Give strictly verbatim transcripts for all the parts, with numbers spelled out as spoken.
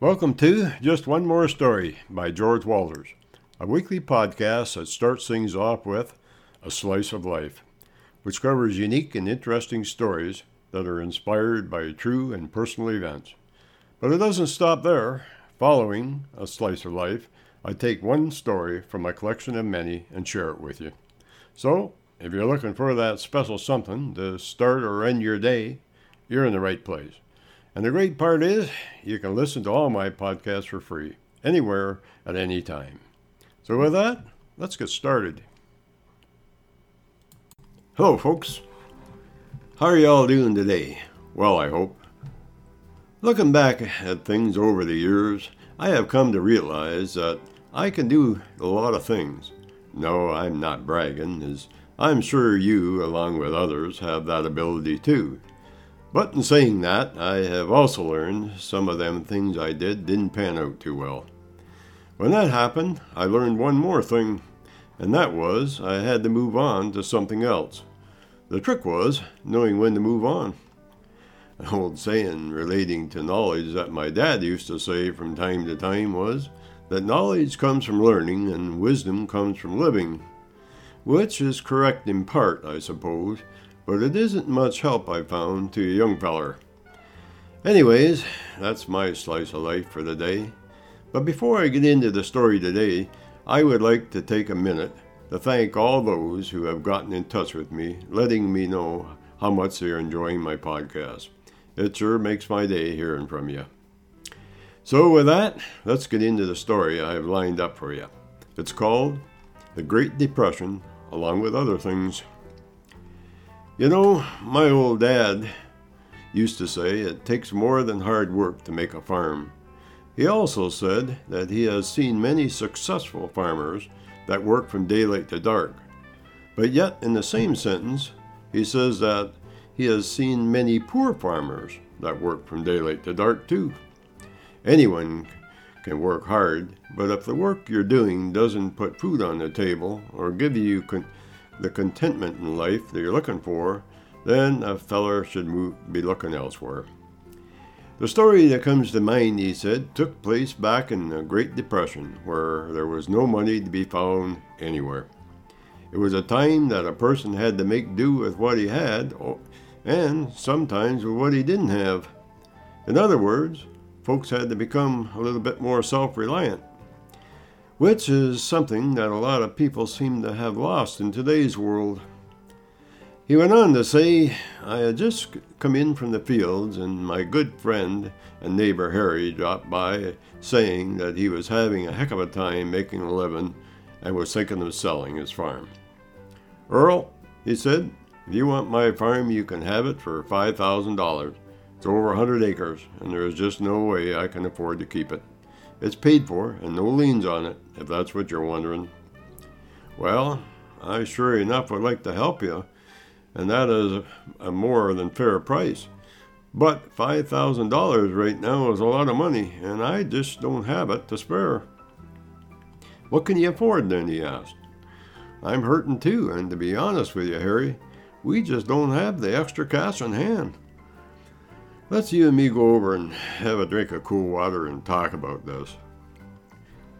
Welcome to Just One More Story by George Walters, a weekly podcast that starts things off with A Slice of Life, which covers unique and interesting stories that are inspired by true and personal events. But it doesn't stop there. Following A Slice of Life, I take one story from my collection of many and share it with you. So, if you're looking for that special something to start or end your day, you're in the right place. And the great part is, you can listen to all my podcasts for free, anywhere, at any time. So with that, let's get started. Hello, folks. How are you all doing today? Well, I hope. Looking back at things over the years, I have come to realize that I can do a lot of things. No, I'm not bragging, as I'm sure you, along with others, have that ability too. But in saying that, I have also learned some of them things I did didn't pan out too well. When that happened, I learned one more thing, and that was I had to move on to something else. The trick was knowing when to move on. An old saying relating to knowledge that my dad used to say from time to time was that knowledge comes from learning and wisdom comes from living, which is correct in part, I suppose, but it isn't much help, I found, to a young feller. Anyways, that's my slice of life for the day. But before I get into the story today, I would like to take a minute to thank all those who have gotten in touch with me, letting me know how much they are enjoying my podcast. It sure makes my day hearing from you. So with that, let's get into the story I have lined up for you. It's called The Great Depression, along with other things. You know, my old dad used to say it takes more than hard work to make a farm. He also said that he has seen many successful farmers that work from daylight to dark. But yet, in the same sentence, he says that he has seen many poor farmers that work from daylight to dark too. Anyone can work hard, but if the work you're doing doesn't put food on the table or give you con- the contentment in life that you're looking for, then a feller should move, be looking elsewhere. The story that comes to mind, he said, took place back in the Great Depression, where there was no money to be found anywhere. It was a time that a person had to make do with what he had, and sometimes with what he didn't have. In other words, folks had to become a little bit more self-reliant, which is something that a lot of people seem to have lost in today's world. He went on to say, I had just come in from the fields, and my good friend and neighbor Harry dropped by saying that he was having a heck of a time making a living and was thinking of selling his farm. Earl, he said, if you want my farm, you can have it for five thousand dollars. It's over one hundred acres, and there is just no way I can afford to keep it. It's paid for, and no liens on it, if that's what you're wondering. Well, I sure enough would like to help you, and that is a more than fair price. But five thousand dollars right now is a lot of money, and I just don't have it to spare. What can you afford then, he asked. I'm hurting too, and to be honest with you, Harry, we just don't have the extra cash on hand. Let's you and me go over and have a drink of cool water and talk about this.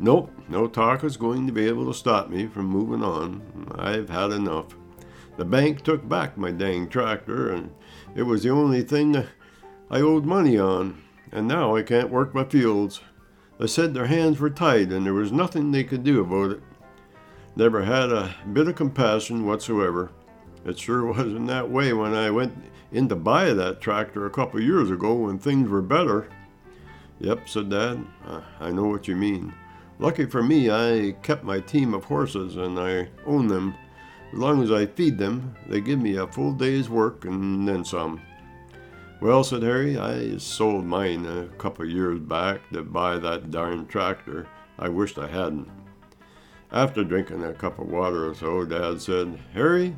Nope, no talk is going to be able to stop me from moving on. I've had enough. The bank took back my dang tractor, and it was the only thing I owed money on, and now I can't work my fields. They said their hands were tied, and there was nothing they could do about it. Never had a bit of compassion whatsoever. It sure wasn't that way when I went in to buy that tractor a couple years ago when things were better. Yep, said Dad, I know what you mean. Lucky for me, I kept my team of horses and I own them. As long as I feed them, they give me a full day's work and then some. Well, said Harry, I sold mine a couple years back to buy that darn tractor. I wished I hadn't. After drinking a cup of water or so, Dad said, Harry,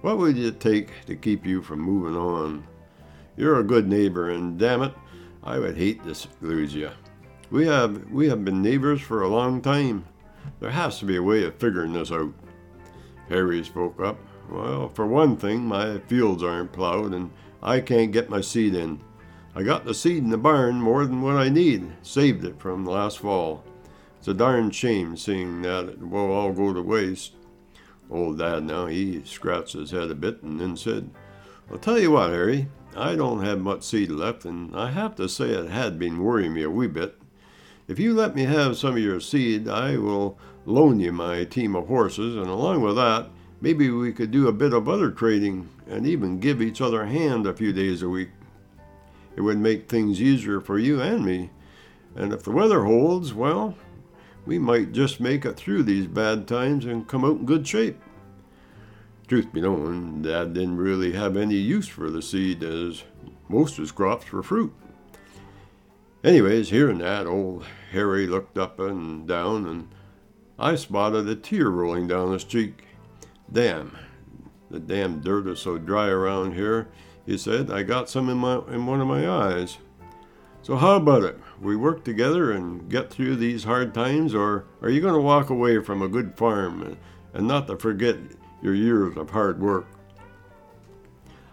what would it take to keep you from moving on? You're a good neighbor, and damn it, I would hate to lose you. We have we have been neighbors for a long time. There has to be a way of figuring this out. Harry spoke up. Well, for one thing, my fields aren't plowed, and I can't get my seed in. I got the seed in the barn more than what I need. Saved it from last fall. It's a darn shame seeing that it will all go to waste. Old Dad now, he scratched his head a bit and then said, I'll tell you what, Harry, I don't have much seed left, and I have to say it had been worrying me a wee bit. If you let me have some of your seed, I will loan you my team of horses, and along with that, maybe we could do a bit of other trading and even give each other a hand a few days a week. It would make things easier for you and me, and if the weather holds, well, we might just make it through these bad times and come out in good shape. Truth be known, Dad didn't really have any use for the seed, as most of his crops were fruit. Anyways, hearing that, old Harry looked up and down, and I spotted a tear rolling down his cheek. Damn, the damn dirt is so dry around here, he said. I got some in my in one of my eyes. So how about it? We work together and get through these hard times, or are you going to walk away from a good farm and, and not to forget your years of hard work?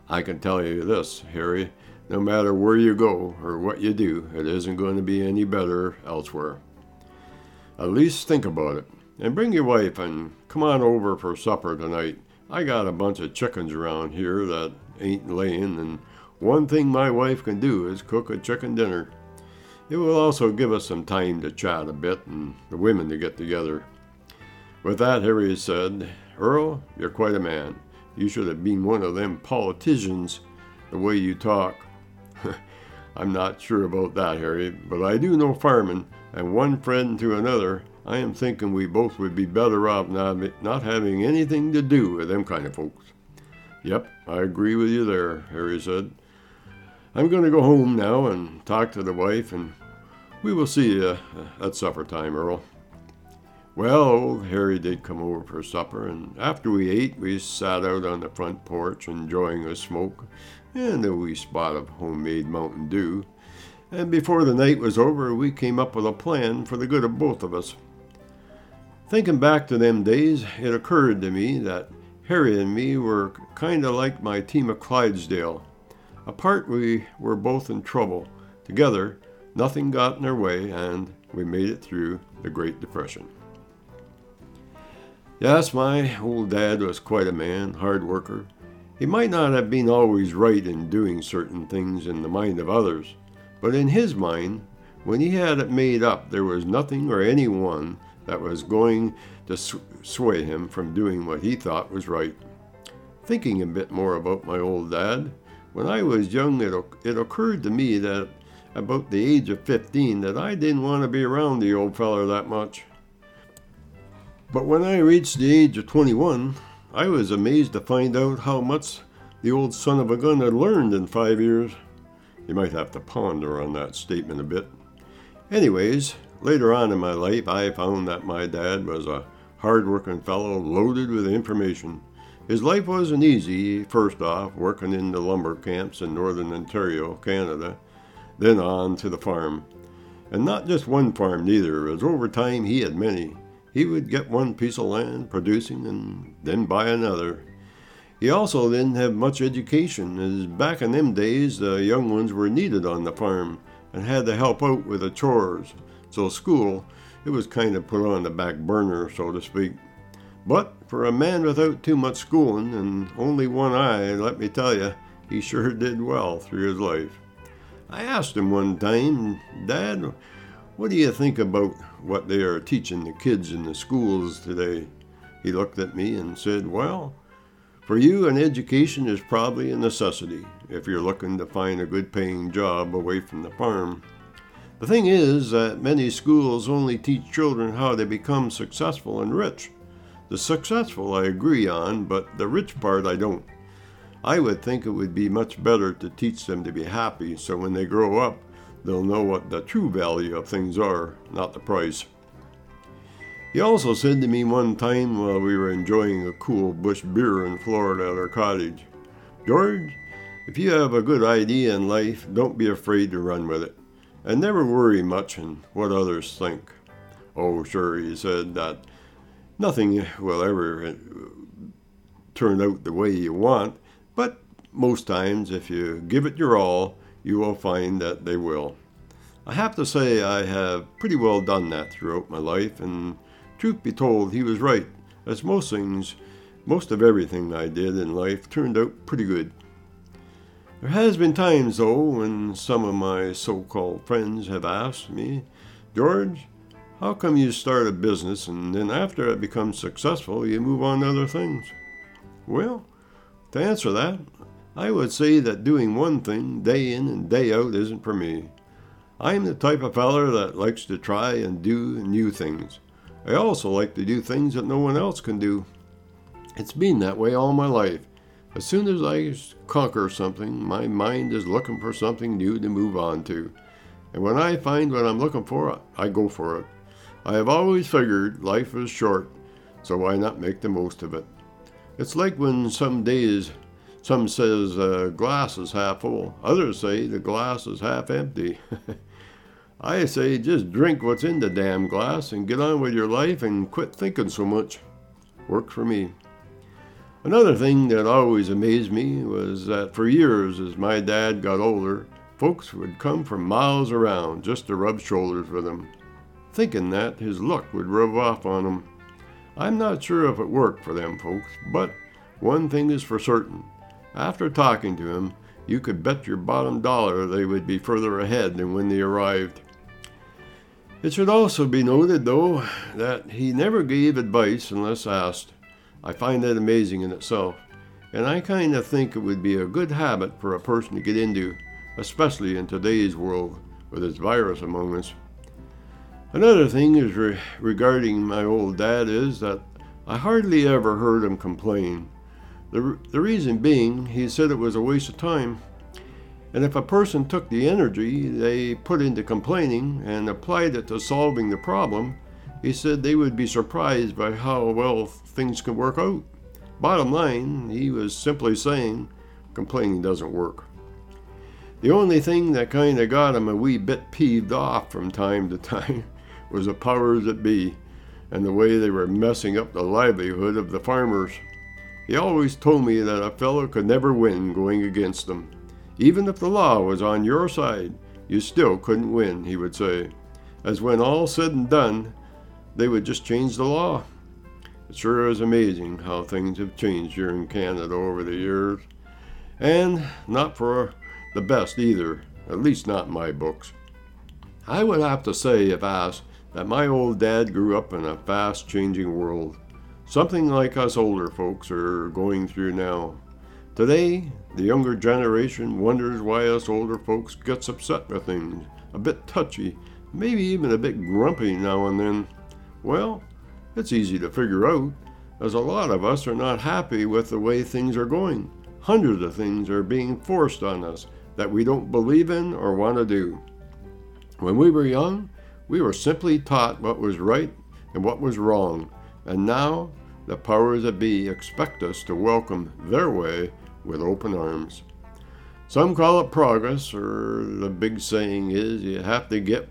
I can tell you this, Harry. No matter where you go or what you do, it isn't going to be any better elsewhere. At least think about it. And bring your wife and come on over for supper tonight. I got a bunch of chickens around here that ain't laying, and one thing my wife can do is cook a chicken dinner. It will also give us some time to chat a bit and the women to get together. With that, Harry said, Earl, you're quite a man. You should have been one of them politicians, the way you talk. I'm not sure about that, Harry, but I do know farming, and one friend to another, I am thinking we both would be better off not, not having anything to do with them kind of folks. Yep, I agree with you there, Harry said. I'm going to go home now and talk to the wife, and we will see you at supper time, Earl. Well, old Harry did come over for supper, and after we ate, we sat out on the front porch enjoying a smoke and a wee spot of homemade Mountain Dew. And before the night was over, we came up with a plan for the good of both of us. Thinking back to them days, it occurred to me that Harry and me were kind of like my team of Clydesdale. Apart, we were both in trouble. Together, nothing got in our way, and we made it through the Great Depression. Yes, my old dad was quite a man, hard worker. He might not have been always right in doing certain things in the mind of others, but in his mind, when he had it made up, there was nothing or anyone that was going to sway him from doing what he thought was right. Thinking a bit more about my old dad, when I was young, it, it occurred to me that about the age of fifteen that I didn't want to be around the old feller that much. But when I reached the age of twenty-one, I was amazed to find out how much the old son of a gun had learned in five years. You might have to ponder on that statement a bit. Anyways, later on in my life, I found that my dad was a hard-working fellow loaded with information. His life wasn't easy, first off, working in the lumber camps in northern Ontario, Canada, then on to the farm. And not just one farm, neither, as over time he had many. He would get one piece of land, producing, and then buy another. He also didn't have much education, as back in them days, the young ones were needed on the farm and had to help out with the chores. So school, it was kind of put on the back burner, so to speak. But for a man without too much schooling and only one eye, let me tell you, he sure did well through his life. I asked him one time, Dad, what do you think about what they are teaching the kids in the schools today? He looked at me and said, well, for you, an education is probably a necessity if you're looking to find a good paying job away from the farm. The thing is that many schools only teach children how to become successful and rich. The successful I agree on, but the rich part I don't. I would think it would be much better to teach them to be happy, so when they grow up, they'll know what the true value of things are, not the price. He also said to me one time while we were enjoying a cool bush beer in Florida at our cottage, George, if you have a good idea in life, don't be afraid to run with it. And never worry much in what others think. Oh, sure, he said that nothing will ever turn out the way you want, but most times if you give it your all, you will find that they will. I have to say I have pretty well done that throughout my life, and truth be told, he was right, as most things, most of everything I did in life turned out pretty good. There has been times, though, when some of my so-called friends have asked me, George, how come you start a business and then after it becomes successful, you move on to other things? Well, to answer that, I would say that doing one thing day in and day out isn't for me. I'm the type of feller that likes to try and do new things. I also like to do things that no one else can do. It's been that way all my life. As soon as I conquer something, my mind is looking for something new to move on to. And when I find what I'm looking for, I go for it. I have always figured life is short, so why not make the most of it? It's like when some days, some says the glass is half full. Others say the glass is half empty. I say just drink what's in the damn glass and get on with your life and quit thinking so much. Worked for me. Another thing that always amazed me was that for years, as my dad got older, folks would come from miles around just to rub shoulders with him, thinking that his luck would rub off on him. I'm not sure if it worked for them folks, but one thing is for certain. After talking to him, you could bet your bottom dollar they would be further ahead than when they arrived. It should also be noted, though, that he never gave advice unless asked. I find that amazing in itself, and I kind of think it would be a good habit for a person to get into, especially in today's world with its virus among us. Another thing is re- regarding my old dad is that I hardly ever heard him complain. The, re- the reason being, he said it was a waste of time, and if a person took the energy they put into complaining and applied it to solving the problem, he said they would be surprised by how well things can work out. Bottom line, he was simply saying, complaining doesn't work. The only thing that kind of got him a wee bit peeved off from time to time was the powers that be and the way they were messing up the livelihood of the farmers. He always told me that a fellow could never win going against them. Even if the law was on your side, you still couldn't win, he would say, as when all said and done, they would just change the law. It sure is amazing how things have changed here in Canada over the years. And not for the best either, at least not in my books. I would have to say, if asked, that my old dad grew up in a fast-changing world, something like us older folks are going through now. Today, the younger generation wonders why us older folks gets upset with things, a bit touchy, maybe even a bit grumpy now and then. Well, it's easy to figure out, as a lot of us are not happy with the way things are going. Hundreds of things are being forced on us that we don't believe in or want to do. When we were young, we were simply taught what was right and what was wrong, and now the powers that be expect us to welcome their way with open arms. Some call it progress, or the big saying is you have to get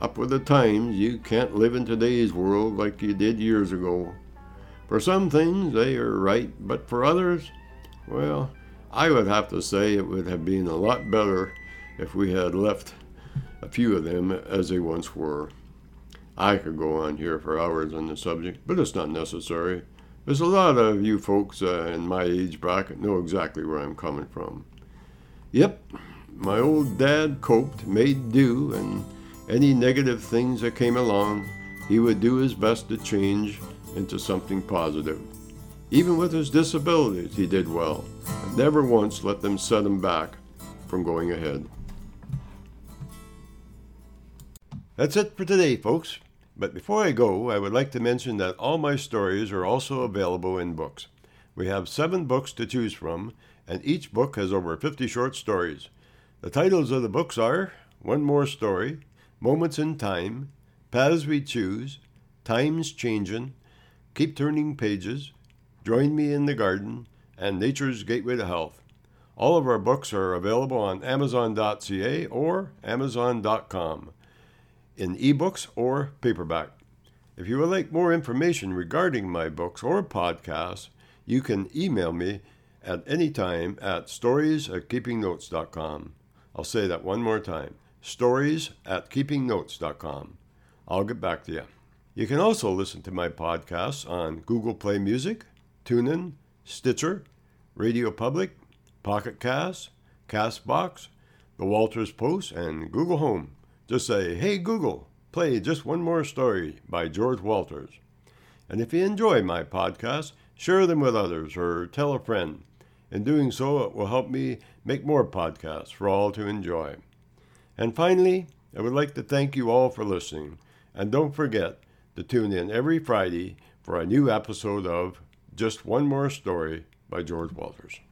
up with the times. You can't live in today's world like you did years ago. For some things, they are right, but for others, well, I would have to say it would have been a lot better if we had left a few of them as they once were. I could go on here for hours on the subject, but it's not necessary. There's a lot of you folks uh, in my age bracket know exactly where I'm coming from. Yep, my old dad coped, made do, and any negative things that came along, he would do his best to change into something positive. Even with his disabilities, he did well, and never once let them set him back from going ahead. That's it for today, folks. But before I go, I would like to mention that all my stories are also available in books. We have seven books to choose from, and each book has over fifty short stories. The titles of the books are One More Story, Moments in Time, Paths We Choose, Times Changing, Keep Turning Pages, Join Me in the Garden, and Nature's Gateway to Health. All of our books are available on Amazon dot C A or Amazon dot com, in ebooks or paperback. If you would like more information regarding my books or podcasts, you can email me at any time at stories at keeping notes dot com. I'll say that one more time, stories at keeping notes dot com. I'll get back to you. You can also listen to my podcasts on Google Play Music, TuneIn, Stitcher, Radio Public, Pocket Cast, CastBox, The Walters Post, and Google Home. Just say, "Hey Google, play Just One More Story" by George Walters. And if you enjoy my podcast, share them with others or tell a friend. In doing so, it will help me make more podcasts for all to enjoy. And finally, I would like to thank you all for listening. And don't forget to tune in every Friday for a new episode of Just One More Story by George Walters.